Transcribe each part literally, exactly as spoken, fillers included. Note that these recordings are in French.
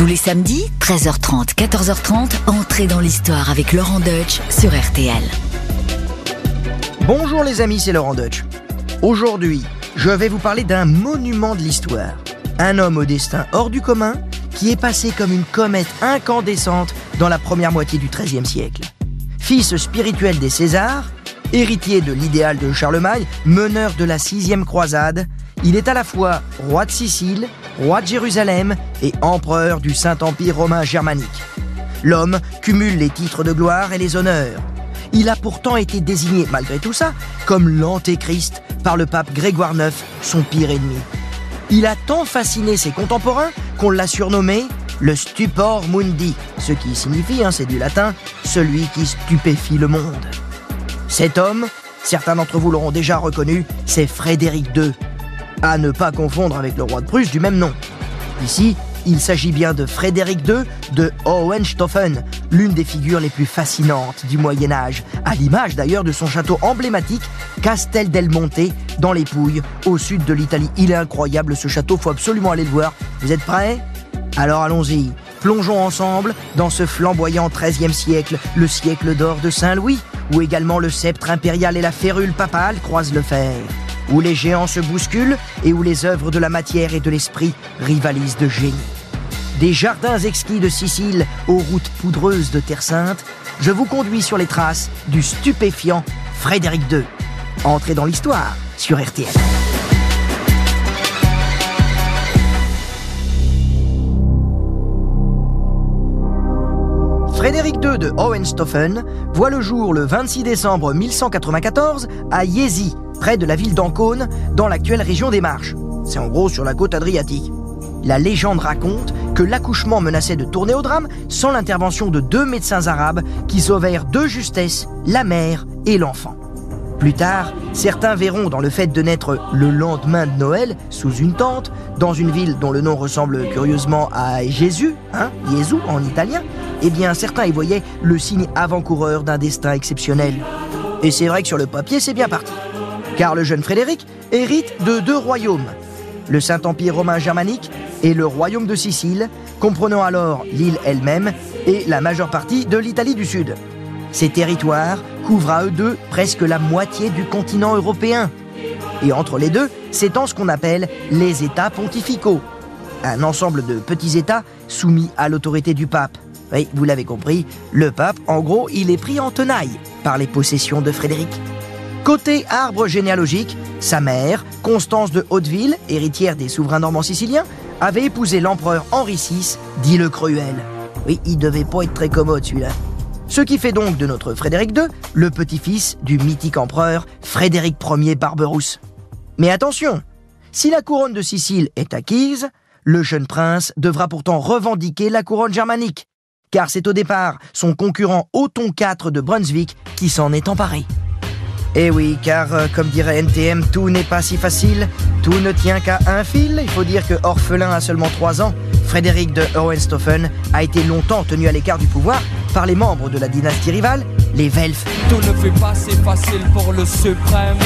Tous les samedis, treize heures trente, quatorze heures trente, entrez dans l'histoire avec Laurent Deutsch sur R T L. Bonjour les amis, c'est Laurent Deutsch. Aujourd'hui, je vais vous parler d'un monument de l'histoire. Un homme au destin hors du commun qui est passé comme une comète incandescente dans la première moitié du treizième siècle. Fils spirituel des Césars, héritier de l'idéal de Charlemagne, meneur de la sixième croisade, il est à la fois roi de Sicile, roi de Jérusalem et empereur du Saint-Empire romain germanique. L'homme cumule les titres de gloire et les honneurs. Il a pourtant été désigné, malgré tout ça, comme l'antéchrist par le pape Grégoire neuf, son pire ennemi. Il a tant fasciné ses contemporains qu'on l'a surnommé le Stupor Mundi, ce qui signifie, hein, c'est du latin, celui qui stupéfie le monde. Cet homme, certains d'entre vous l'auront déjà reconnu, c'est Frédéric deux, à ne pas confondre avec le roi de Prusse du même nom. Ici, il s'agit bien de Frédéric deux de Hohenstaufen, l'une des figures les plus fascinantes du Moyen-Âge, à l'image d'ailleurs de son château emblématique, Castel del Monte, dans les Pouilles, au sud de l'Italie. Il est incroyable ce château, faut absolument aller le voir. Vous êtes prêts ? Alors allons-y, plongeons ensemble dans ce flamboyant treizième siècle, le siècle d'or de Saint-Louis, où également le sceptre impérial et la férule papale croisent le fer, où les géants se bousculent et où les œuvres de la matière et de l'esprit rivalisent de génie. Des jardins exquis de Sicile aux routes poudreuses de Terre Sainte, je vous conduis sur les traces du stupéfiant Frédéric deux. Entrez dans l'histoire sur R T L. Frédéric deux de Hohenstaufen voit le jour le vingt-six décembre mille cent quatre-vingt-quatorze à Iézy, près de la ville d'Ancône, dans l'actuelle région des Marches. C'est en gros sur la côte adriatique. La légende raconte que l'accouchement menaçait de tourner au drame sans l'intervention de deux médecins arabes qui sauvèrent de justesse la mère et l'enfant. Plus tard, certains verront dans le fait de naître le lendemain de Noël, sous une tente, dans une ville dont le nom ressemble curieusement à Jésus, hein, Jésus en italien, eh bien certains y voyaient le signe avant-coureur d'un destin exceptionnel. Et c'est vrai que sur le papier, c'est bien parti. Car le jeune Frédéric hérite de deux royaumes, le Saint-Empire romain germanique et le royaume de Sicile, comprenant alors l'île elle-même et la majeure partie de l'Italie du Sud. Ces territoires couvrent à eux deux presque la moitié du continent européen. Et entre les deux s'étend ce qu'on appelle les États pontificaux, un ensemble de petits États soumis à l'autorité du pape. Oui, vous l'avez compris, le pape, en gros, il est pris en tenaille par les possessions de Frédéric. Côté arbre généalogique, sa mère, Constance de Hauteville, héritière des souverains normands siciliens, avait épousé l'empereur Henri six, dit le Cruel. Oui, il devait pas être très commode celui-là. Ce qui fait donc de notre Frédéric deux le petit-fils du mythique empereur Frédéric premier Barberousse. Mais attention, si la couronne de Sicile est acquise, le jeune prince devra pourtant revendiquer la couronne germanique, car c'est au départ son concurrent Othon quatre de Brunswick qui s'en est emparé. Eh oui, car euh, comme dirait N T M, tout n'est pas si facile, tout ne tient qu'à un fil. Il faut dire que, orphelin à seulement trois ans, Frédéric de Hohenstaufen a été longtemps tenu à l'écart du pouvoir par les membres de la dynastie rivale, les Guelfes. Tout ne fait pas si facile pour le suprême.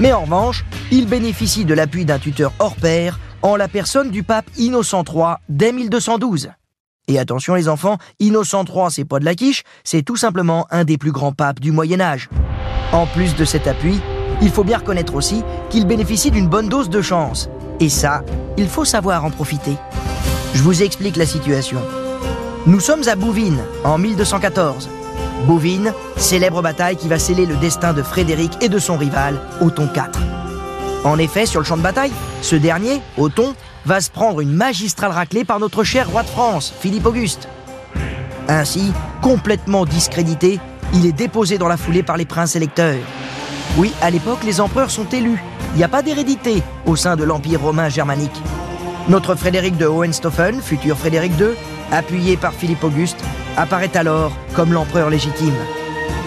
Mais en revanche, il bénéficie de l'appui d'un tuteur hors pair en la personne du pape Innocent trois dès mille deux cent douze. Et attention les enfants, Innocent trois, c'est pas de la quiche, c'est tout simplement un des plus grands papes du Moyen-Âge. En plus de cet appui, il faut bien reconnaître aussi qu'il bénéficie d'une bonne dose de chance. Et ça, il faut savoir en profiter. Je vous explique la situation. Nous sommes à Bouvines, en mille deux cent quatorze. Bouvines, célèbre bataille qui va sceller le destin de Frédéric et de son rival, Othon quatre. En effet, sur le champ de bataille, ce dernier, Othon, va se prendre une magistrale raclée par notre cher roi de France, Philippe Auguste. Ainsi, complètement discrédité, il est déposé dans la foulée par les princes électeurs. Oui, à l'époque, les empereurs sont élus. Il n'y a pas d'hérédité au sein de l'Empire romain germanique. Notre Frédéric de Hohenstaufen, futur Frédéric deux, appuyé par Philippe Auguste, apparaît alors comme l'empereur légitime.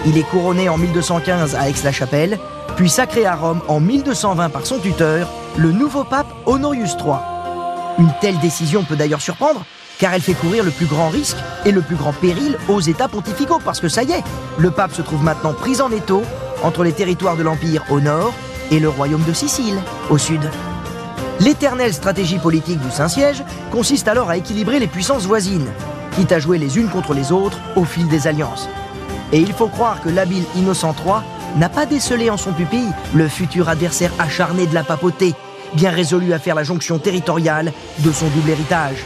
Il est couronné en mille deux cent quinze à Aix-la-Chapelle, puis sacré à Rome en mille deux cent vingt par son tuteur, le nouveau pape Honorius trois. Une telle décision peut d'ailleurs surprendre, car elle fait courir le plus grand risque et le plus grand péril aux États pontificaux, parce que ça y est, le pape se trouve maintenant pris en étau entre les territoires de l'Empire au nord et le royaume de Sicile au sud. L'éternelle stratégie politique du Saint-Siège consiste alors à équilibrer les puissances voisines, quitte à jouer les unes contre les autres au fil des alliances. Et il faut croire que l'habile Innocent trois n'a pas décelé en son pupille le futur adversaire acharné de la papauté, bien résolu à faire la jonction territoriale de son double héritage.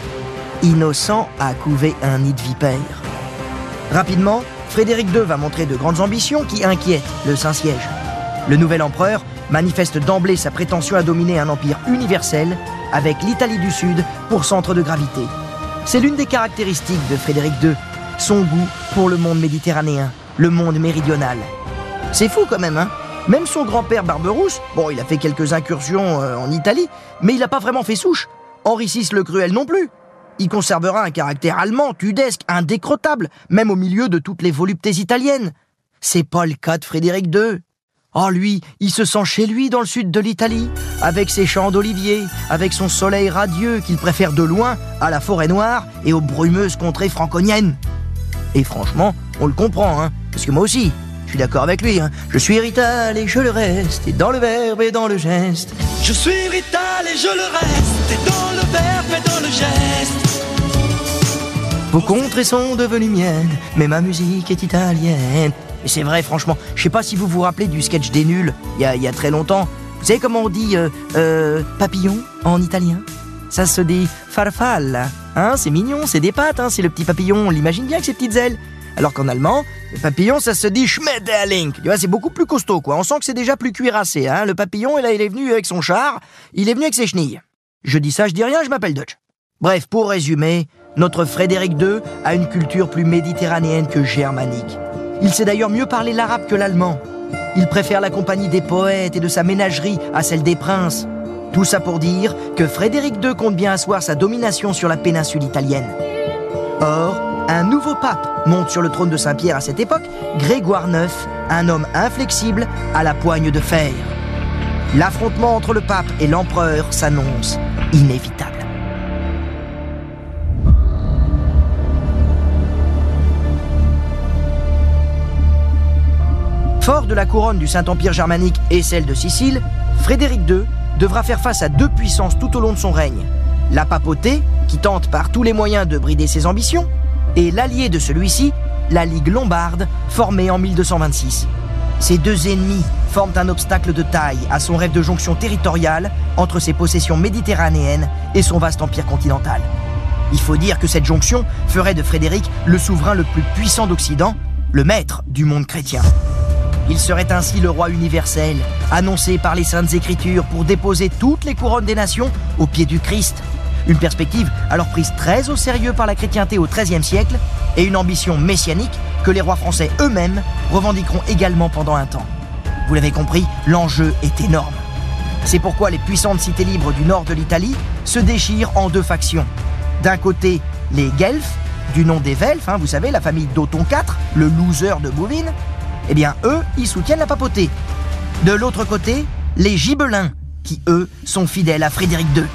Innocent a couvé un nid de vipères. Rapidement, Frédéric deux va montrer de grandes ambitions qui inquiètent le Saint-Siège. Le nouvel empereur manifeste d'emblée sa prétention à dominer un empire universel avec l'Italie du Sud pour centre de gravité. C'est l'une des caractéristiques de Frédéric deux, son goût pour le monde méditerranéen, le monde méridional. C'est fou quand même, hein? Même son grand-père Barberousse, bon, il a fait quelques incursions euh, en Italie, mais il n'a pas vraiment fait souche. Henri six le Cruel non plus. Il conservera un caractère allemand, tudesque, indécrottable, même au milieu de toutes les voluptés italiennes. C'est pas le cas de Frédéric deux. Oh lui, il se sent chez lui dans le sud de l'Italie, avec ses champs d'oliviers, avec son soleil radieux qu'il préfère de loin à la forêt noire et aux brumeuses contrées franconiennes. Et franchement, on le comprend, hein, parce que moi aussi, je suis d'accord avec lui, hein. Je suis rital et je le reste, et dans le verbe et dans le geste. Je suis rital et je le reste, et dans le verbe et dans le geste. Vos contrées sont devenues miennes, mais ma musique est italienne. Et c'est vrai, franchement, je sais pas si vous vous rappelez du sketch des Nuls, il y, y a très longtemps. Vous savez comment on dit euh, euh, papillon en italien? Ça se dit farfalle, hein, c'est mignon, c'est des pattes, hein, c'est le petit papillon, on l'imagine bien avec ses petites ailes. Alors qu'en allemand, le papillon, ça se dit Schmetterling. Tu vois, c'est beaucoup plus costaud, quoi. On sent que c'est déjà plus cuirassé, hein. Le papillon, et là, il est venu avec son char, il est venu avec ses chenilles. Je dis ça, je dis rien, je m'appelle Deutsch. Bref, pour résumer, notre Frédéric deux a une culture plus méditerranéenne que germanique. Il sait d'ailleurs mieux parler l'arabe que l'allemand. Il préfère la compagnie des poètes et de sa ménagerie à celle des princes. Tout ça pour dire que Frédéric deux compte bien asseoir sa domination sur la péninsule italienne. Or, un nouveau pape monte sur le trône de Saint-Pierre à cette époque, Grégoire neuf, un homme inflexible à la poigne de fer. L'affrontement entre le pape et l'empereur s'annonce inévitable. Fort de la couronne du Saint-Empire germanique et celle de Sicile, Frédéric deux devra faire face à deux puissances tout au long de son règne. La papauté, qui tente par tous les moyens de brider ses ambitions, et l'allié de celui-ci, la Ligue Lombarde, formée en mille deux cent vingt-six. Ces deux ennemis forment un obstacle de taille à son rêve de jonction territoriale entre ses possessions méditerranéennes et son vaste empire continental. Il faut dire que cette jonction ferait de Frédéric le souverain le plus puissant d'Occident, le maître du monde chrétien. Il serait ainsi le roi universel, annoncé par les Saintes Écritures pour déposer toutes les couronnes des nations au pied du Christ. Une perspective alors prise très au sérieux par la chrétienté au treizième siècle et une ambition messianique que les rois français eux-mêmes revendiqueront également pendant un temps. Vous l'avez compris, l'enjeu est énorme. C'est pourquoi les puissantes cités libres du nord de l'Italie se déchirent en deux factions. D'un côté, les Guelfes, du nom des Velfes, hein, vous savez, la famille d'Othon quatre, le loser de Bouvines. Eh bien, eux, ils soutiennent la papauté. De l'autre côté, les Gibelins, qui, eux, sont fidèles à Frédéric deux.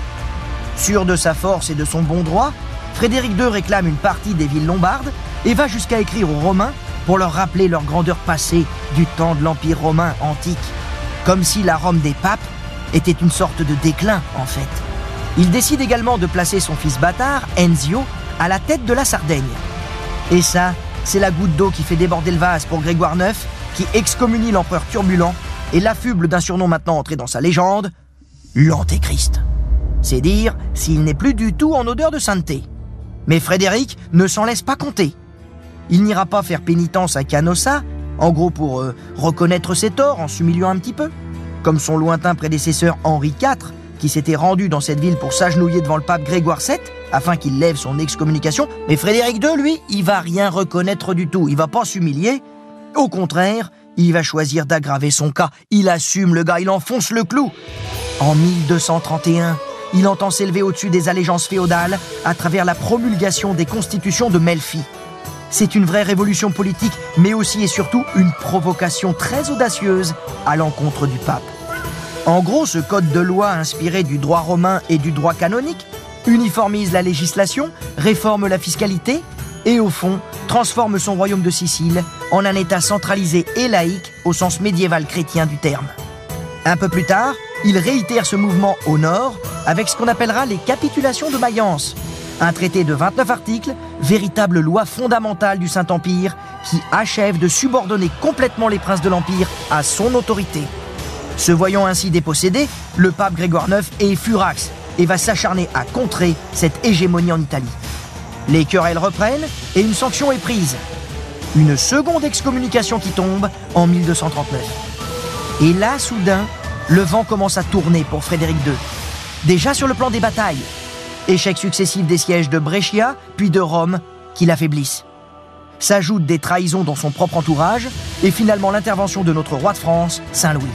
Sûr de sa force et de son bon droit, Frédéric deux réclame une partie des villes lombardes et va jusqu'à écrire aux Romains pour leur rappeler leur grandeur passée du temps de l'Empire romain antique. Comme si la Rome des papes était une sorte de déclin, en fait. Il décide également de placer son fils bâtard, Enzio, à la tête de la Sardaigne. Et ça, c'est la goutte d'eau qui fait déborder le vase pour Grégoire neuf, qui excommunie l'empereur turbulent et l'affuble d'un surnom maintenant entré dans sa légende, l'Antéchrist. C'est dire s'il n'est plus du tout en odeur de sainteté. Mais Frédéric ne s'en laisse pas compter. Il n'ira pas faire pénitence à Canossa, en gros pour euh, reconnaître ses torts en s'humiliant un petit peu, comme son lointain prédécesseur Henri quatre, qui s'était rendu dans cette ville pour s'agenouiller devant le pape Grégoire sept, afin qu'il lève son excommunication. Mais Frédéric deux, lui, il va rien reconnaître du tout. Il va pas s'humilier. Au contraire, il va choisir d'aggraver son cas. Il assume le gars, il enfonce le clou. En mille deux cent trente et un, il entend s'élever au-dessus des allégeances féodales à travers la promulgation des Constitutions de Melfi. C'est une vraie révolution politique, mais aussi et surtout une provocation très audacieuse à l'encontre du pape. En gros, ce code de loi inspiré du droit romain et du droit canonique uniformise la législation, réforme la fiscalité et, au fond, transforme son royaume de Sicile en un État centralisé et laïque au sens médiéval chrétien du terme. Un peu plus tard, il réitère ce mouvement au nord avec ce qu'on appellera les Capitulations de Mayence, un traité de vingt-neuf articles, véritable loi fondamentale du Saint-Empire, qui achève de subordonner complètement les princes de l'Empire à son autorité. Se voyant ainsi dépossédé, le pape Grégoire neuf est furax et va s'acharner à contrer cette hégémonie en Italie. Les querelles reprennent et une sanction est prise. Une seconde excommunication qui tombe en mille deux cent trente-neuf. Et là, soudain, le vent commence à tourner pour Frédéric deux. Déjà sur le plan des batailles, échecs successifs des sièges de Brescia puis de Rome qui l'affaiblissent. S'ajoutent des trahisons dans son propre entourage et finalement l'intervention de notre roi de France, Saint-Louis.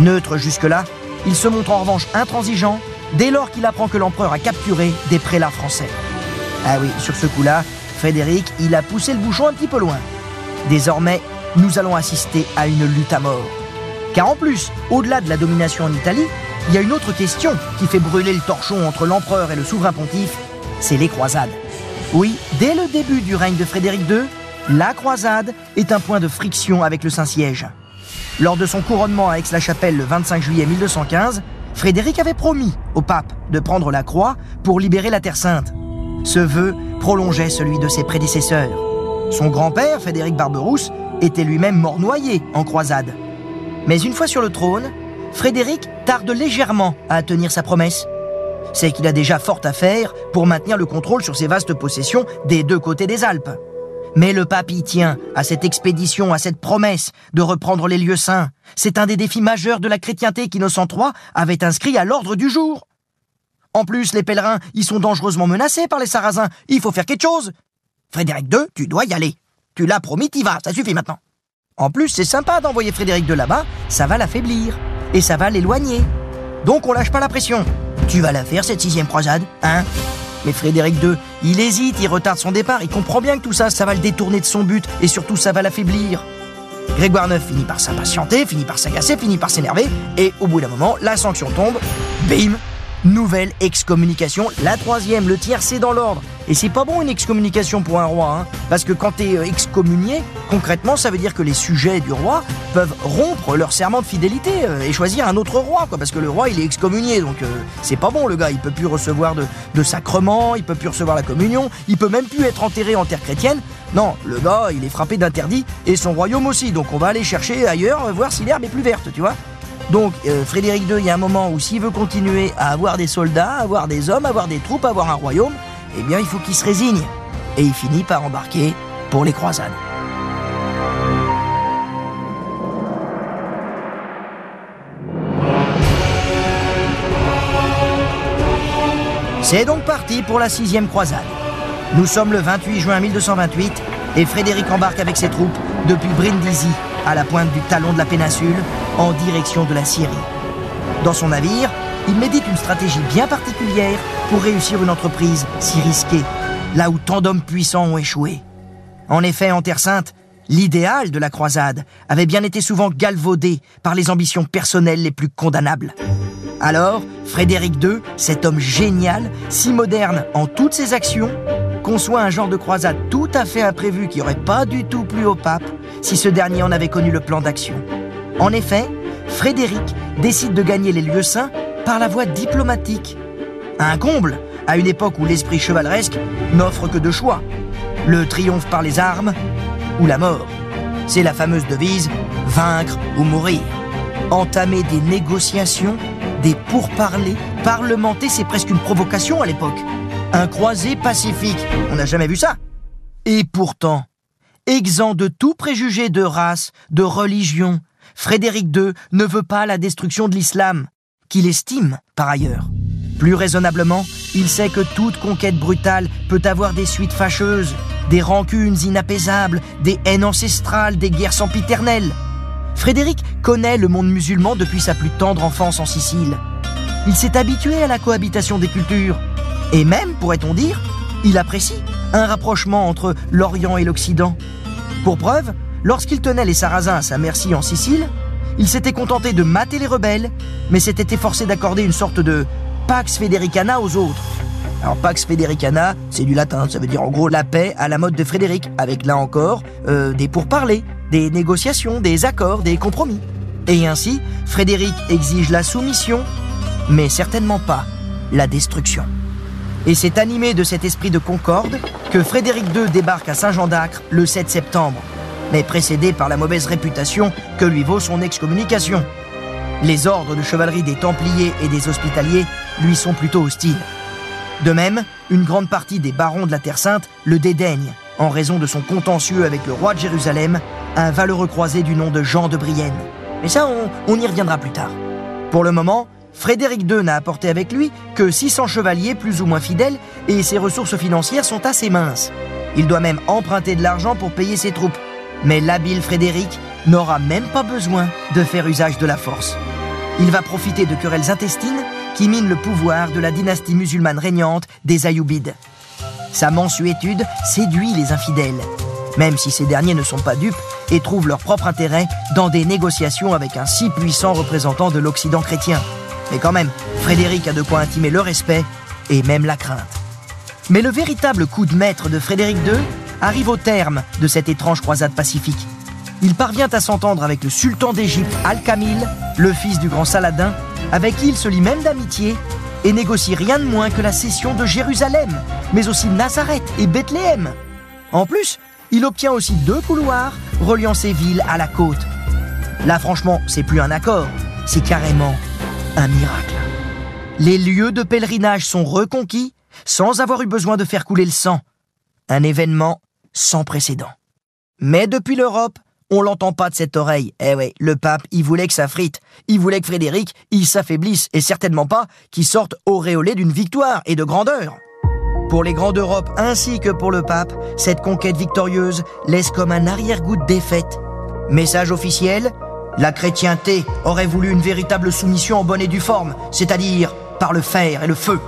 Neutre jusque-là, il se montre en revanche intransigeant dès lors qu'il apprend que l'empereur a capturé des prélats français. Ah oui, sur ce coup-là, Frédéric, il a poussé le bouchon un petit peu loin. Désormais, nous allons assister à une lutte à mort. Car en plus, au-delà de la domination en Italie, il y a une autre question qui fait brûler le torchon entre l'empereur et le souverain pontife, c'est les croisades. Oui, dès le début du règne de Frédéric deux, la croisade est un point de friction avec le Saint-Siège. Lors de son couronnement à Aix-la-Chapelle le vingt-cinq juillet mille deux cent quinze, Frédéric avait promis au pape de prendre la croix pour libérer la Terre Sainte. Ce vœu prolongeait celui de ses prédécesseurs. Son grand-père, Frédéric Barberousse, était lui-même mort noyé en croisade. Mais une fois sur le trône, Frédéric tarde légèrement à tenir sa promesse. C'est qu'il a déjà fort à faire pour maintenir le contrôle sur ses vastes possessions des deux côtés des Alpes. Mais le pape y tient à cette expédition, à cette promesse de reprendre les lieux saints. C'est un des défis majeurs de la chrétienté qu'Innocent trois avait inscrit à l'ordre du jour. En plus, les pèlerins y sont dangereusement menacés par les Sarrasins. Il faut faire quelque chose. Frédéric deux, tu dois y aller. Tu l'as promis, t'y vas, ça suffit maintenant. En plus, c'est sympa d'envoyer Frédéric de là-bas, ça va l'affaiblir. Et ça va l'éloigner. Donc on lâche pas la pression. Tu vas la faire, cette sixième croisade, hein? Mais Frédéric deux, il hésite, il retarde son départ, il comprend bien que tout ça, ça va le détourner de son but, et surtout ça va l'affaiblir. Grégoire neuf finit par s'impatienter, finit par s'agacer, finit par s'énerver, et au bout d'un moment, la sanction tombe, bim, nouvelle excommunication, la troisième, le tiers, c'est dans l'ordre. Et c'est pas bon une excommunication pour un roi, hein, parce que quand t'es excommunié, concrètement, ça veut dire que les sujets du roi peuvent rompre leur serment de fidélité euh, et choisir un autre roi, quoi, parce que le roi, il est excommunié, donc euh, c'est pas bon, le gars, il peut plus recevoir de, de sacrement, il peut plus recevoir la communion, il peut même plus être enterré en terre chrétienne. Non, le gars, il est frappé d'interdit, et son royaume aussi, donc on va aller chercher ailleurs, voir si l'herbe est plus verte, tu vois. Donc euh, Frédéric deux, il y a un moment où s'il veut continuer à avoir des soldats, avoir des hommes, avoir des troupes, avoir un royaume, eh bien il faut qu'il se résigne. Et il finit par embarquer pour les croisades. C'est donc parti pour la sixième croisade. Nous sommes le vingt-huit juin mille deux cent vingt-huit et Frédéric embarque avec ses troupes depuis Brindisi, à la pointe du talon de la péninsule, en direction de la Syrie. Dans son navire, il médite une stratégie bien particulière pour réussir une entreprise si risquée, là où tant d'hommes puissants ont échoué. En effet, en Terre Sainte, l'idéal de la croisade avait bien été souvent galvaudé par les ambitions personnelles les plus condamnables. Alors, Frédéric deux, cet homme génial, si moderne en toutes ses actions, conçoit un genre de croisade tout à fait imprévu qui n'aurait pas du tout plu au pape si ce dernier en avait connu le plan d'action. En effet, Frédéric décide de gagner les lieux saints par la voie diplomatique. Un comble, à une époque où l'esprit chevaleresque n'offre que deux choix, le triomphe par les armes ou la mort. C'est la fameuse devise « vaincre ou mourir ». Entamer des négociations, des pourparlers, parlementer, c'est presque une provocation à l'époque. Un croisé pacifique, on n'a jamais vu ça. Et pourtant, exempt de tout préjugé de race, de religion, Frédéric deux ne veut pas la destruction de l'islam, qu'il estime par ailleurs. Plus raisonnablement, il sait que toute conquête brutale peut avoir des suites fâcheuses, des rancunes inapaisables, des haines ancestrales, des guerres sempiternelles. Frédéric connaît le monde musulman depuis sa plus tendre enfance en Sicile. Il s'est habitué à la cohabitation des cultures. Et même, pourrait-on dire, il apprécie un rapprochement entre l'Orient et l'Occident. Pour preuve, lorsqu'il tenait les Sarrasins à sa merci en Sicile, il s'était contenté de mater les rebelles, mais s'était efforcé d'accorder une sorte de Pax Federicana aux autres. Alors Pax Federicana, c'est du latin, ça veut dire en gros la paix à la mode de Frédéric, avec là encore euh, des pourparlers, des négociations, des accords, des compromis. Et ainsi, Frédéric exige la soumission, mais certainement pas la destruction. Et c'est animé de cet esprit de concorde que Frédéric deux débarque à Saint-Jean-d'Acre le sept septembre, mais précédé par la mauvaise réputation que lui vaut son excommunication. Les ordres de chevalerie des Templiers et des Hospitaliers lui sont plutôt hostiles. De même, une grande partie des barons de la Terre Sainte le dédaignent en raison de son contentieux avec le roi de Jérusalem, un valeureux croisé du nom de Jean de Brienne. Mais ça, on, on y reviendra plus tard. Pour le moment, Frédéric deux n'a apporté avec lui que six cents chevaliers plus ou moins fidèles et ses ressources financières sont assez minces. Il doit même emprunter de l'argent pour payer ses troupes. Mais l'habile Frédéric n'aura même pas besoin de faire usage de la force. Il va profiter de querelles intestines qui minent le pouvoir de la dynastie musulmane régnante des Ayoubides. Sa mansuétude séduit les infidèles, même si ces derniers ne sont pas dupes et trouvent leur propre intérêt dans des négociations avec un si puissant représentant de l'Occident chrétien. Mais quand même, Frédéric a de quoi intimer le respect et même la crainte. Mais le véritable coup de maître de Frédéric deux arrive au terme de cette étrange croisade pacifique. Il parvient à s'entendre avec le sultan d'Égypte Al-Kamil, le fils du grand Saladin, avec qui il se lie même d'amitié et négocie rien de moins que la cession de Jérusalem, mais aussi Nazareth et Bethléem. En plus, il obtient aussi deux couloirs reliant ces villes à la côte. Là, franchement, c'est plus un accord, c'est carrément un miracle. Les lieux de pèlerinage sont reconquis sans avoir eu besoin de faire couler le sang. Un événement sans précédent. Mais depuis l'Europe, on l'entend pas de cette oreille. Eh ouais, le pape, il voulait que ça frite. Il voulait que Frédéric, il s'affaiblisse et certainement pas qu'il sorte auréolé d'une victoire et de grandeur. Pour les grands d'Europe ainsi que pour le pape, cette conquête victorieuse laisse comme un arrière-goût de défaite. Message officiel, la chrétienté aurait voulu une véritable soumission en bonne et due forme, c'est-à-dire par le fer et le feu.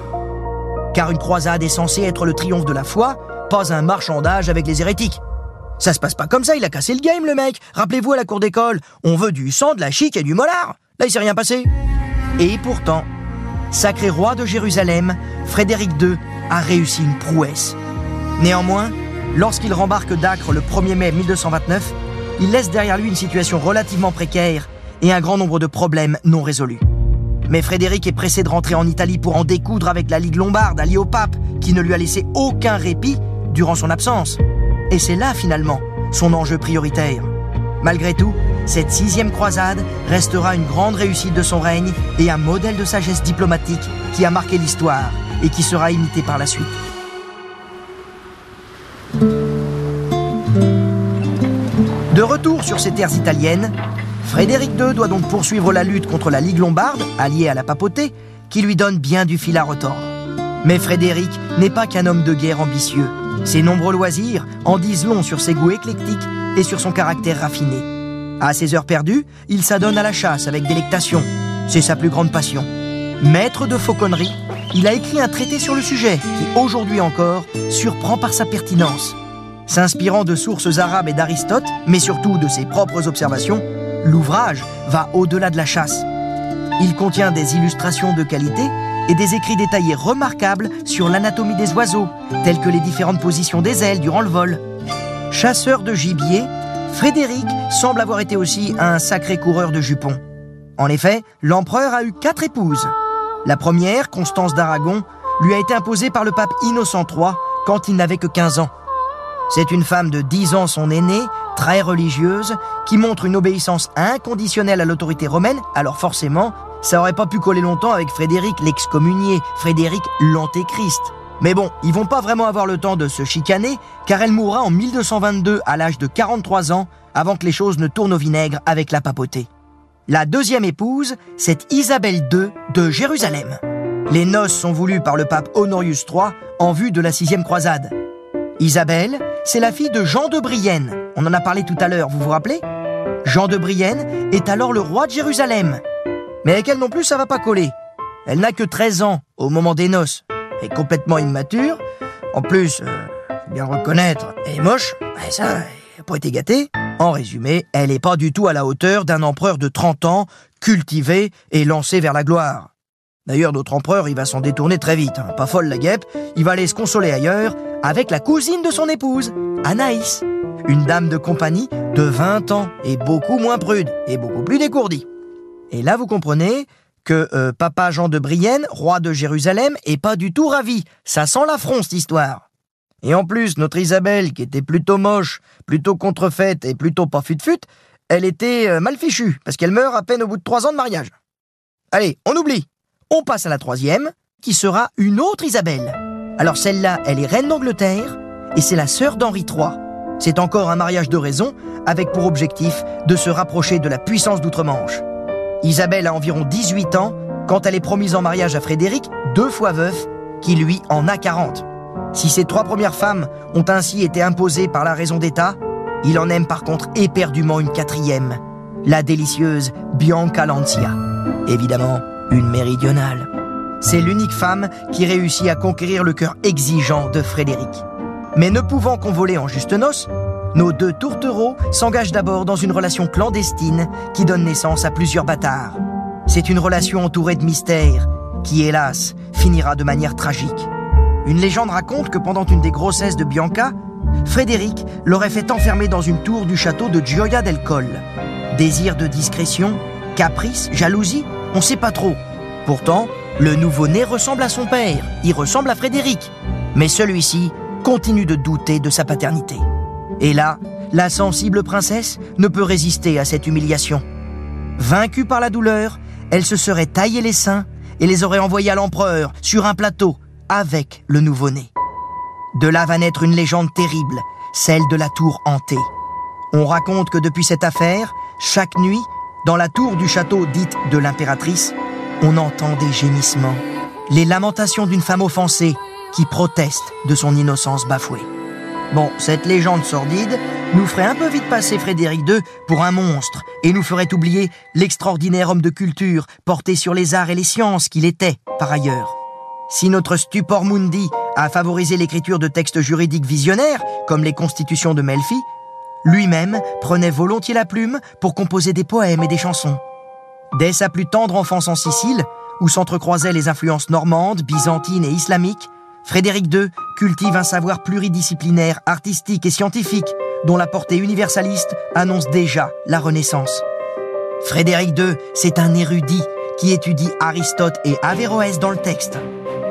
Car une croisade est censée être le triomphe de la foi, pas un marchandage avec les hérétiques. Ça se passe pas comme ça, il a cassé le game, le mec. Rappelez-vous à la cour d'école, on veut du sang, de la chic et du molar. Là, il s'est rien passé. Et pourtant, sacré roi de Jérusalem, Frédéric deux a réussi une prouesse. Néanmoins, lorsqu'il rembarque d'Acre le premier mai mille deux cent vingt-neuf, il laisse derrière lui une situation relativement précaire et un grand nombre de problèmes non résolus. Mais Frédéric est pressé de rentrer en Italie pour en découdre avec la Ligue Lombarde, alliée au pape, qui ne lui a laissé aucun répit durant son absence. Et c'est là, finalement, son enjeu prioritaire. Malgré tout, cette sixième croisade restera une grande réussite de son règne et un modèle de sagesse diplomatique qui a marqué l'histoire et qui sera imité par la suite. De retour sur ses terres italiennes, Frédéric deux doit donc poursuivre la lutte contre la Ligue Lombarde, alliée à la papauté, qui lui donne bien du fil à retordre. Mais Frédéric n'est pas qu'un homme de guerre ambitieux. Ses nombreux loisirs en disent long sur ses goûts éclectiques et sur son caractère raffiné. À ses heures perdues, il s'adonne à la chasse avec délectation. C'est sa plus grande passion. Maître de fauconnerie, il a écrit un traité sur le sujet qui, aujourd'hui encore, surprend par sa pertinence. S'inspirant de sources arabes et d'Aristote, mais surtout de ses propres observations, l'ouvrage va au-delà de la chasse. Il contient des illustrations de qualité et des écrits détaillés remarquables sur l'anatomie des oiseaux, tels que les différentes positions des ailes durant le vol. Chasseur de gibier, Frédéric semble avoir été aussi un sacré coureur de jupons. En effet, l'empereur a eu quatre épouses. La première, Constance d'Aragon, lui a été imposée par le pape Innocent trois quand il n'avait que quinze ans. C'est une femme de dix ans son aînée, très religieuse, qui montre une obéissance inconditionnelle à l'autorité romaine, alors forcément, ça n'aurait pas pu coller longtemps avec Frédéric l'excommunié, Frédéric l'antéchrist. Mais bon, ils vont pas vraiment avoir le temps de se chicaner, car elle mourra en mille deux cent vingt-deux à l'âge de quarante-trois ans, avant que les choses ne tournent au vinaigre avec la papauté. La deuxième épouse, c'est Isabelle deux de Jérusalem. Les noces sont voulues par le pape Honorius trois en vue de la sixième croisade. Isabelle, c'est la fille de Jean de Brienne. On en a parlé tout à l'heure, vous vous rappelez? Jean de Brienne est alors le roi de Jérusalem. Mais avec elle non plus, ça va pas coller. Elle n'a que treize ans au moment des noces. Elle est complètement immature. En plus, euh, faut bien le reconnaître, elle est moche. Et ça, elle n'a pas été gâtée. En résumé, elle n'est pas du tout à la hauteur d'un empereur de trente ans, cultivé et lancé vers la gloire. D'ailleurs, notre empereur, il va s'en détourner très vite. Hein. Pas folle la guêpe, il va aller se consoler ailleurs avec la cousine de son épouse, Anaïs. une dame de compagnie de vingt ans et beaucoup moins prude et beaucoup plus décourdie. Et là, vous comprenez que euh, papa Jean de Brienne, roi de Jérusalem, est pas du tout ravi. Ça sent l'affront, cette histoire. Et en plus, notre Isabelle, qui était plutôt moche, plutôt contrefaite et plutôt pas fut-fut, elle était euh, mal fichue, parce qu'elle meurt à peine au bout de trois ans de mariage. Allez, on oublie. On passe à la troisième, qui sera une autre Isabelle. Alors celle-là, elle est reine d'Angleterre, et c'est la sœur d'Henri trois. C'est encore un mariage de raison, avec pour objectif de se rapprocher de la puissance d'Outre-Manche. Isabelle a environ dix-huit ans quand elle est promise en mariage à Frédéric, deux fois veuf, qui lui en a quarante. Si ses trois premières femmes ont ainsi été imposées par la raison d'État, il en aime par contre éperdument une quatrième, la délicieuse Bianca Lancia. Évidemment, une méridionale. C'est l'unique femme qui réussit à conquérir le cœur exigeant de Frédéric. Mais ne pouvant convoler en juste noces, nos deux tourtereaux s'engagent d'abord dans une relation clandestine qui donne naissance à plusieurs bâtards. C'est une relation entourée de mystères qui, hélas, finira de manière tragique. Une légende raconte que pendant une des grossesses de Bianca, Frédéric l'aurait fait enfermer dans une tour du château de Gioia del Col. Désir de discrétion, caprice, jalousie, on ne sait pas trop. Pourtant, le nouveau-né ressemble à son père, il ressemble à Frédéric. Mais celui-ci continue de douter de sa paternité. Et là, la sensible princesse ne peut résister à cette humiliation. Vaincue par la douleur, elle se serait taillé les seins et les aurait envoyés à l'empereur sur un plateau avec le nouveau-né. De là va naître une légende terrible, celle de la tour hantée. On raconte que depuis cette affaire, chaque nuit, dans la tour du château dite de l'impératrice, on entend des gémissements, les lamentations d'une femme offensée qui proteste de son innocence bafouée. Bon, cette légende sordide nous ferait un peu vite passer Frédéric deux pour un monstre et nous ferait oublier l'extraordinaire homme de culture porté sur les arts et les sciences qu'il était, par ailleurs. Si notre Stupor Mundi a favorisé l'écriture de textes juridiques visionnaires, comme les Constitutions de Melfi, lui-même prenait volontiers la plume pour composer des poèmes et des chansons. Dès sa plus tendre enfance en Sicile, où s'entrecroisaient les influences normandes, byzantines et islamiques, Frédéric deux cultive un savoir pluridisciplinaire, artistique et scientifique, dont la portée universaliste annonce déjà la Renaissance. Frédéric deux, c'est un érudit qui étudie Aristote et Averroès dans le texte.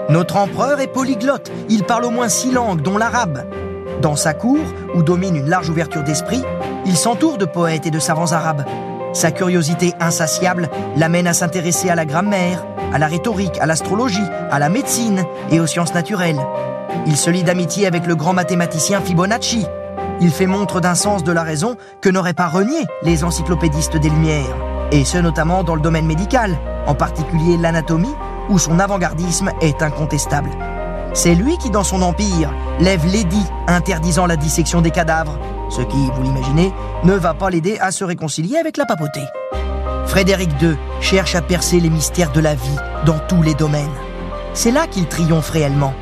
Notre empereur est polyglotte, il parle au moins six langues, dont l'arabe. Dans sa cour, où domine une large ouverture d'esprit, il s'entoure de poètes et de savants arabes. Sa curiosité insatiable l'amène à s'intéresser à la grammaire, à la rhétorique, à l'astrologie, à la médecine et aux sciences naturelles. Il se lie d'amitié avec le grand mathématicien Fibonacci. Il fait montre d'un sens de la raison que n'auraient pas renié les encyclopédistes des Lumières, et ce notamment dans le domaine médical, en particulier l'anatomie, où son avant-gardisme est incontestable. C'est lui qui, dans son empire, lève l'édit interdisant la dissection des cadavres, ce qui, vous l'imaginez, ne va pas l'aider à se réconcilier avec la papauté. Frédéric deux cherche à percer les mystères de la vie dans tous les domaines. C'est là qu'il triomphe réellement.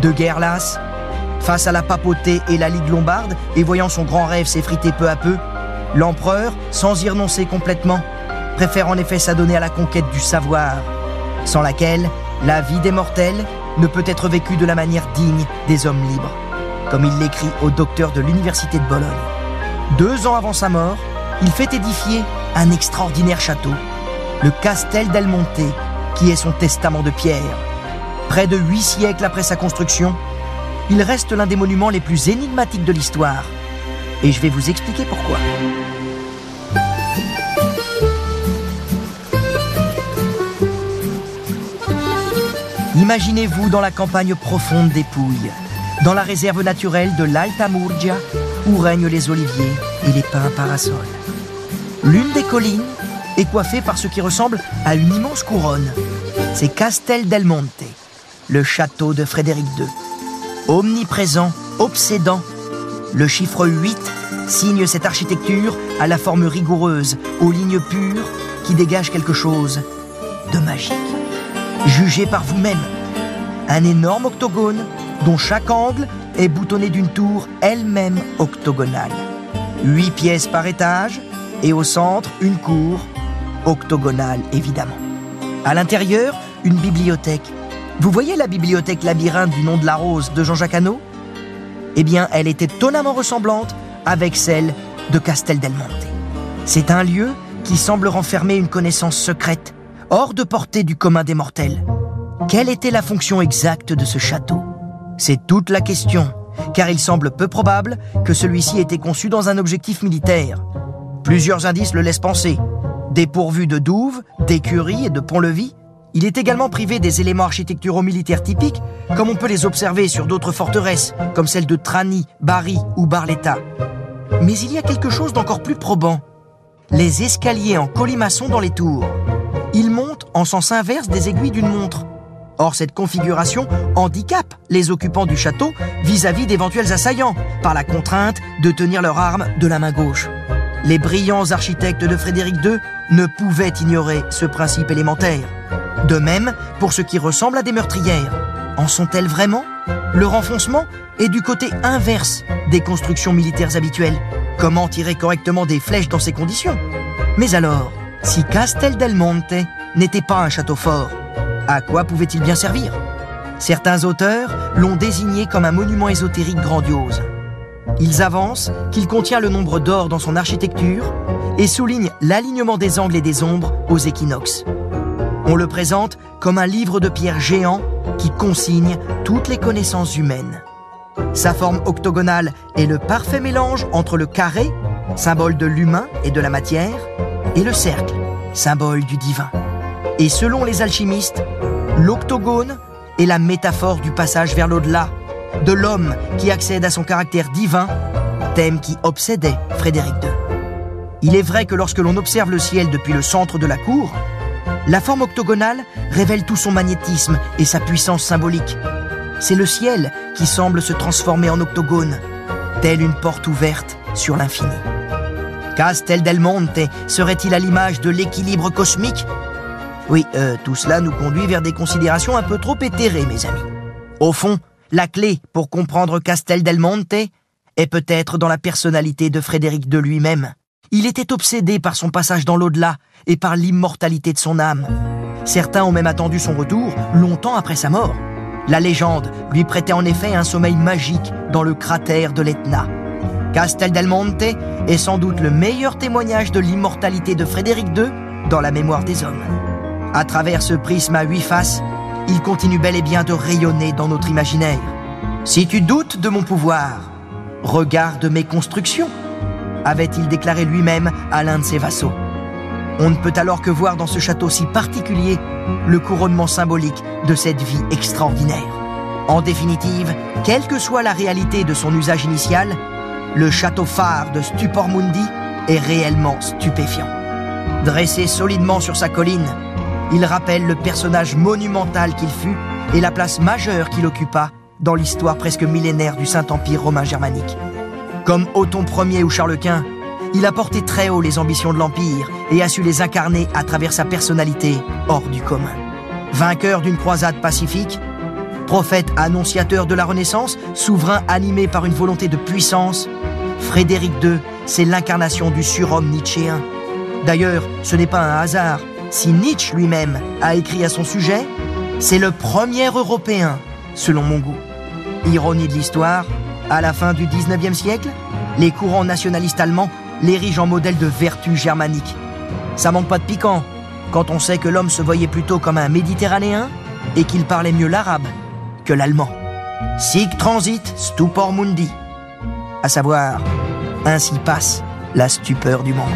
De guerre lasse, face à la papauté et la Ligue Lombarde, et voyant son grand rêve s'effriter peu à peu, l'empereur, sans y renoncer complètement, préfère en effet s'adonner à la conquête du savoir, sans laquelle la vie des mortels ne peut être vécue de la manière digne des hommes libres, comme il l'écrit au docteur de l'université de Bologne. Deux ans avant sa mort, il fait édifier un extraordinaire château, le Castel del Monte, qui est son testament de pierre. Près de huit siècles après sa construction, il reste l'un des monuments les plus énigmatiques de l'histoire. Et je vais vous expliquer pourquoi. Imaginez-vous dans la campagne profonde des Pouilles, dans la réserve naturelle de l'Alta Murgia, où règnent les oliviers et les pins parasols. L'une des collines est coiffée par ce qui ressemble à une immense couronne. C'est Castel del Monte, le château de Frédéric deux. Omniprésent, obsédant, le chiffre huit signe cette architecture à la forme rigoureuse, aux lignes pures, qui dégage quelque chose de magique. Jugez par vous-même. Un énorme octogone dont chaque angle est boutonné d'une tour elle-même octogonale. Huit pièces par étage et au centre, une cour, octogonale évidemment. À l'intérieur, une bibliothèque. Vous voyez la bibliothèque Labyrinthe du nom de la Rose de Jean-Jacques Hano ? Eh bien, elle est étonnamment ressemblante avec celle de Castel del Monte. C'est un lieu qui semble renfermer une connaissance secrète, hors de portée du commun des mortels. Quelle était la fonction exacte de ce château? C'est toute la question, car il semble peu probable que celui-ci ait été conçu dans un objectif militaire. Plusieurs indices le laissent penser. Dépourvu de douves, d'écuries et de ponts-levis, il est également privé des éléments architecturaux militaires typiques, comme on peut les observer sur d'autres forteresses, comme celle de Trani, Bari ou Barletta. Mais il y a quelque chose d'encore plus probant. Les escaliers en colimaçon dans les tours. Ils montent en sens inverse des aiguilles d'une montre. Or, cette configuration handicape les occupants du château vis-à-vis d'éventuels assaillants, par la contrainte de tenir leurs armes de la main gauche. Les brillants architectes de Frédéric deux ne pouvaient ignorer ce principe élémentaire. De même pour ce qui ressemble à des meurtrières. En sont-elles vraiment? Le renfoncement est du côté inverse des constructions militaires habituelles. Comment tirer correctement des flèches dans ces conditions? Mais alors, si Castel del Monte n'était pas un château fort, à quoi pouvait-il bien servir? Certains auteurs l'ont désigné comme un monument ésotérique grandiose. Ils avancent qu'il contient le nombre d'or dans son architecture et soulignent l'alignement des angles et des ombres aux équinoxes. On le présente comme un livre de pierre géant qui consigne toutes les connaissances humaines. Sa forme octogonale est le parfait mélange entre le carré, symbole de l'humain et de la matière, et le cercle, symbole du divin. Et selon les alchimistes, l'octogone est la métaphore du passage vers l'au-delà, de l'homme qui accède à son caractère divin, thème qui obsédait Frédéric deux. Il est vrai que lorsque l'on observe le ciel depuis le centre de la cour, la forme octogonale révèle tout son magnétisme et sa puissance symbolique. C'est le ciel qui semble se transformer en octogone, telle une porte ouverte sur l'infini. Castel del Monte serait-il à l'image de l'équilibre cosmique ? Oui, euh, tout cela nous conduit vers des considérations un peu trop éthérées, mes amis. Au fond, la clé pour comprendre Castel del Monte est peut-être dans la personnalité de Frédéric deux lui-même. Il était obsédé par son passage dans l'au-delà et par l'immortalité de son âme. Certains ont même attendu son retour longtemps après sa mort. La légende lui prêtait en effet un sommeil magique dans le cratère de l'Etna. Castel del Monte est sans doute le meilleur témoignage de l'immortalité de Frédéric deux dans la mémoire des hommes. À travers ce prisme à huit faces, il continue bel et bien de rayonner dans notre imaginaire. Si tu doutes de mon pouvoir, regarde mes constructions, avait-il déclaré lui-même à l'un de ses vassaux. On ne peut alors que voir dans ce château si particulier le couronnement symbolique de cette vie extraordinaire. En définitive, quelle que soit la réalité de son usage initial, le château phare de Stupor Mundi est réellement stupéfiant. Dressé solidement sur sa colline, il rappelle le personnage monumental qu'il fut et la place majeure qu'il occupa dans l'histoire presque millénaire du Saint-Empire romain germanique. Comme Othon Ier ou Charles Quint, il a porté très haut les ambitions de l'Empire et a su les incarner à travers sa personnalité hors du commun. Vainqueur d'une croisade pacifique, prophète annonciateur de la Renaissance, souverain animé par une volonté de puissance, Frédéric deux, c'est l'incarnation du surhomme nietzschéen. D'ailleurs, ce n'est pas un hasard. Si Nietzsche lui-même a écrit à son sujet, c'est le premier Européen, selon mon goût. Ironie de l'histoire, à la fin du dix-neuvième siècle, les courants nationalistes allemands l'érigent en modèle de vertu germanique. Ça manque pas de piquant, quand on sait que l'homme se voyait plutôt comme un méditerranéen et qu'il parlait mieux l'arabe que l'allemand. Sic transit stupor mundi. À savoir, ainsi passe la stupeur du monde.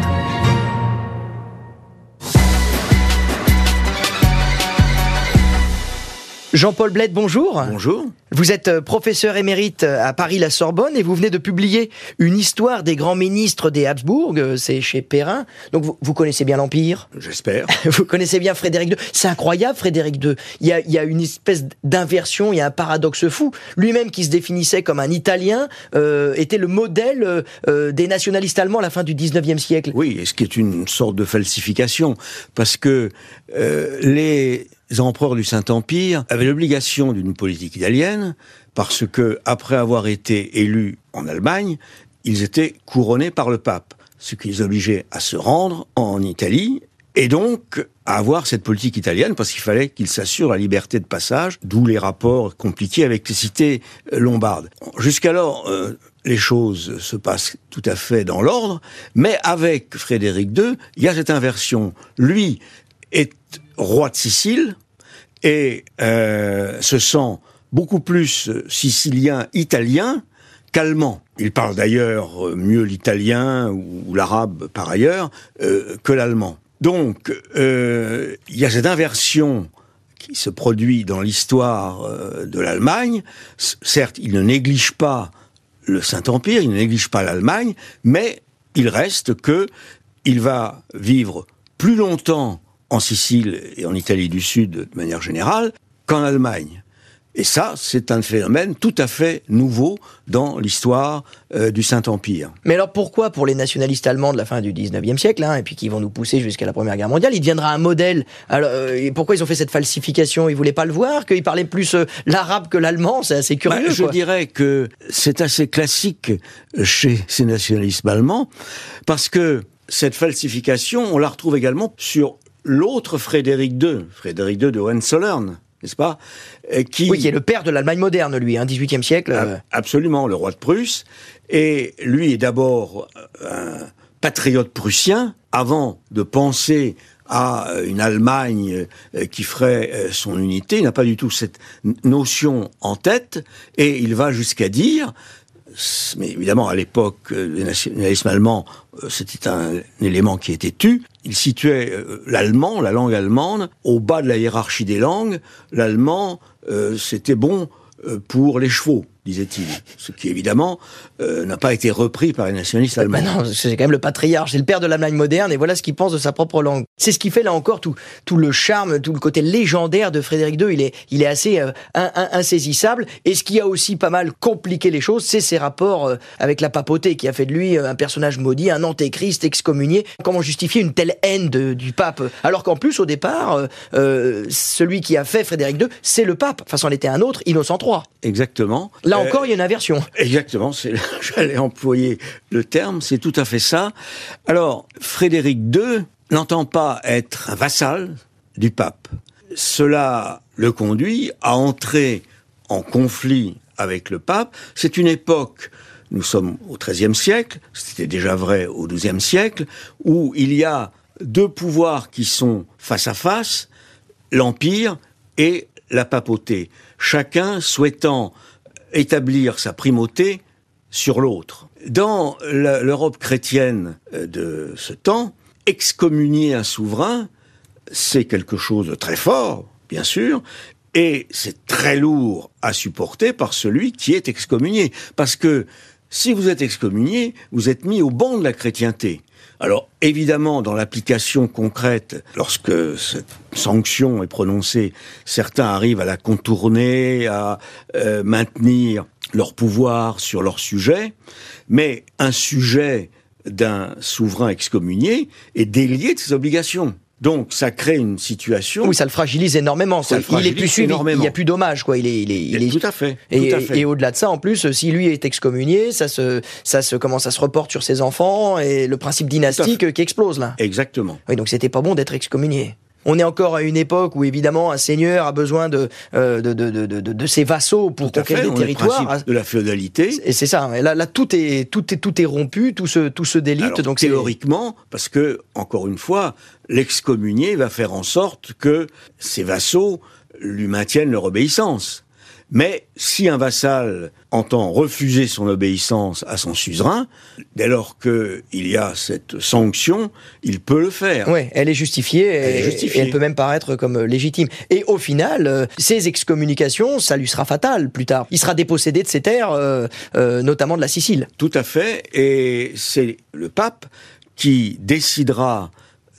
Jean-Paul Bled, bonjour. Bonjour. Vous êtes professeur émérite à Paris-la-Sorbonne et vous venez de publier une histoire des grands ministres des Habsbourg, c'est chez Perrin. Donc vous, vous connaissez bien l'Empire. J'espère. Vous connaissez bien Frédéric deux. C'est incroyable, Frédéric deux. Il y a, il y a une espèce d'inversion, il y a un paradoxe fou. Lui-même qui se définissait comme un Italien euh, était le modèle euh, des nationalistes allemands à la fin du dix-neuvième siècle. Oui, et ce qui est une sorte de falsification, parce que euh, les... Les empereurs du Saint-Empire avaient l'obligation d'une politique italienne parce que, après avoir été élus en Allemagne, ils étaient couronnés par le pape, ce qui les obligeait à se rendre en Italie et donc à avoir cette politique italienne parce qu'il fallait qu'ils s'assurent la liberté de passage, d'où les rapports compliqués avec les cités lombardes. Jusqu'alors, euh, les choses se passent tout à fait dans l'ordre, mais avec Frédéric deux, il y a cette inversion. Lui est roi de Sicile et euh, se sent beaucoup plus sicilien-italien qu'allemand. Il parle d'ailleurs mieux l'italien ou l'arabe par ailleurs euh, que l'allemand. Donc, euh, il y a cette inversion qui se produit dans l'histoire euh, de l'Allemagne. C- certes, il ne néglige pas le Saint-Empire, il ne néglige pas l'Allemagne, mais il reste que il va vivre plus longtemps en Sicile et en Italie du Sud, de manière générale, qu'en Allemagne. Et ça, c'est un phénomène tout à fait nouveau dans l'histoire euh, du Saint-Empire. Mais alors pourquoi, pour les nationalistes allemands de la fin du dix-neuvième siècle, hein, et puis qui vont nous pousser jusqu'à la Première Guerre mondiale, il deviendra un modèle. Alors, euh, pourquoi ils ont fait cette falsification ? Ils ne voulaient pas le voir, qu'ils parlaient plus euh, l'arabe que l'allemand, c'est assez curieux. Bah, je quoi. dirais que c'est assez classique chez ces nationalistes allemands, parce que cette falsification, on la retrouve également sur l'autre Frédéric deux, Frédéric deux de Hohenzollern, n'est-ce pas ? Qui, oui, qui est le père de l'Allemagne moderne, lui, hein, dix-huitième siècle. Euh... Absolument, le roi de Prusse. Et lui est d'abord un patriote prussien, avant de penser à une Allemagne qui ferait son unité. Il n'a pas du tout cette notion en tête, et il va jusqu'à dire... Mais évidemment, à l'époque, le nationalisme allemand, c'était un élément qui était tu. Il situait l'allemand, la langue allemande, au bas de la hiérarchie des langues. L'allemand, euh, c'était bon pour les chevaux, disait-il. Ce qui, évidemment, euh, n'a pas été repris par les nationalistes allemands. Bah non, c'est quand même le patriarche, c'est le père de l'Allemagne moderne, et voilà ce qu'il pense de sa propre langue. C'est ce qui fait, là encore, tout, tout le charme, tout le côté légendaire de Frédéric deux. Il est, il est assez euh, un, un, insaisissable, et ce qui a aussi pas mal compliqué les choses, c'est ses rapports euh, avec la papauté, qui a fait de lui euh, un personnage maudit, un antéchrist, excommunié. Comment justifier une telle haine de, du pape ? Alors qu'en plus, au départ, euh, euh, celui qui a fait Frédéric deux, c'est le pape. Enfin, c'en était un autre, Innocent trois. Exactement. Là encore, il y a une inversion. Exactement, c'est, j'allais employer le terme, c'est tout à fait ça. Alors, Frédéric deux n'entend pas être un vassal du pape. Cela le conduit à entrer en conflit avec le pape. C'est une époque, nous sommes au treizième siècle, c'était déjà vrai au douzième siècle, où il y a deux pouvoirs qui sont face à face, l'Empire et la papauté. Chacun souhaitant établir sa primauté sur l'autre. Dans l'Europe chrétienne de ce temps, excommunier un souverain, c'est quelque chose de très fort, bien sûr, et c'est très lourd à supporter par celui qui est excommunié. Parce que si vous êtes excommunié, vous êtes mis au banc de la chrétienté. Alors, évidemment, dans l'application concrète, lorsque cette sanction est prononcée, certains arrivent à la contourner, à euh, maintenir leur pouvoir sur leur sujet, mais un sujet d'un souverain excommunié est délié de ses obligations. Donc, ça crée une situation... Oui, ça le fragilise énormément. Ça, ça le fragilise il est plus suivi, énormément. Il n'y a plus d'hommage, quoi. Il est, il est, il est... Tout à fait. Et, et, et au-delà de ça, en plus, si lui est excommunié, ça se, ça se, comment ça se reporte sur ses enfants et le principe dynastique qui explose, là. Exactement. Oui, donc c'était pas bon d'être excommunié. On est encore à une époque où, évidemment, un seigneur a besoin de, euh, de, de, de, de, de ses vassaux pour conquérir des territoires. Le principe de la féodalité. Et c'est ça. Là, là tout, est, tout, est, tout est rompu, tout se, tout se délite. Alors, donc théoriquement, c'est... parce que, encore une fois, l'excommunié va faire en sorte que ses vassaux lui maintiennent leur obéissance. Mais si un vassal entend refuser son obéissance à son suzerain, dès lors qu'il y a cette sanction, il peut le faire. Oui, elle est justifiée, elle est justifiée. Et elle peut même paraître comme légitime. Et au final, euh, ces excommunications, ça lui sera fatal plus tard. Il sera dépossédé de ses terres, euh, euh, notamment de la Sicile. Tout à fait, et c'est le pape qui décidera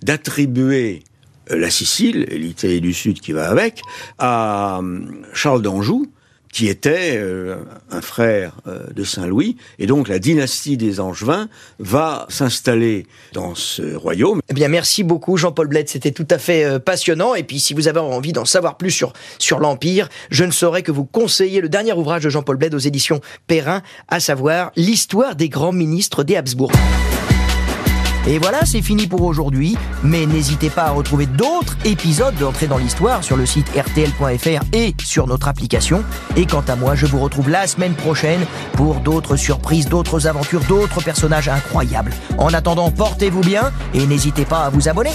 d'attribuer la Sicile, et l'Italie du Sud qui va avec, à Charles d'Anjou, qui était euh, un frère euh, de Saint-Louis, et donc la dynastie des Angevins va s'installer dans ce royaume. Eh bien, merci beaucoup Jean-Paul Bled, c'était tout à fait euh, passionnant, et puis si vous avez envie d'en savoir plus sur, sur l'Empire, je ne saurais que vous conseiller le dernier ouvrage de Jean-Paul Bled aux éditions Perrin, à savoir « L'histoire des grands ministres des Habsbourg ». Et voilà, c'est fini pour aujourd'hui, mais n'hésitez pas à retrouver d'autres épisodes de l'entrée dans l'histoire sur le site r t l point f r et sur notre application. Et quant à moi, je vous retrouve la semaine prochaine pour d'autres surprises, d'autres aventures, d'autres personnages incroyables. En attendant, portez-vous bien et n'hésitez pas à vous abonner.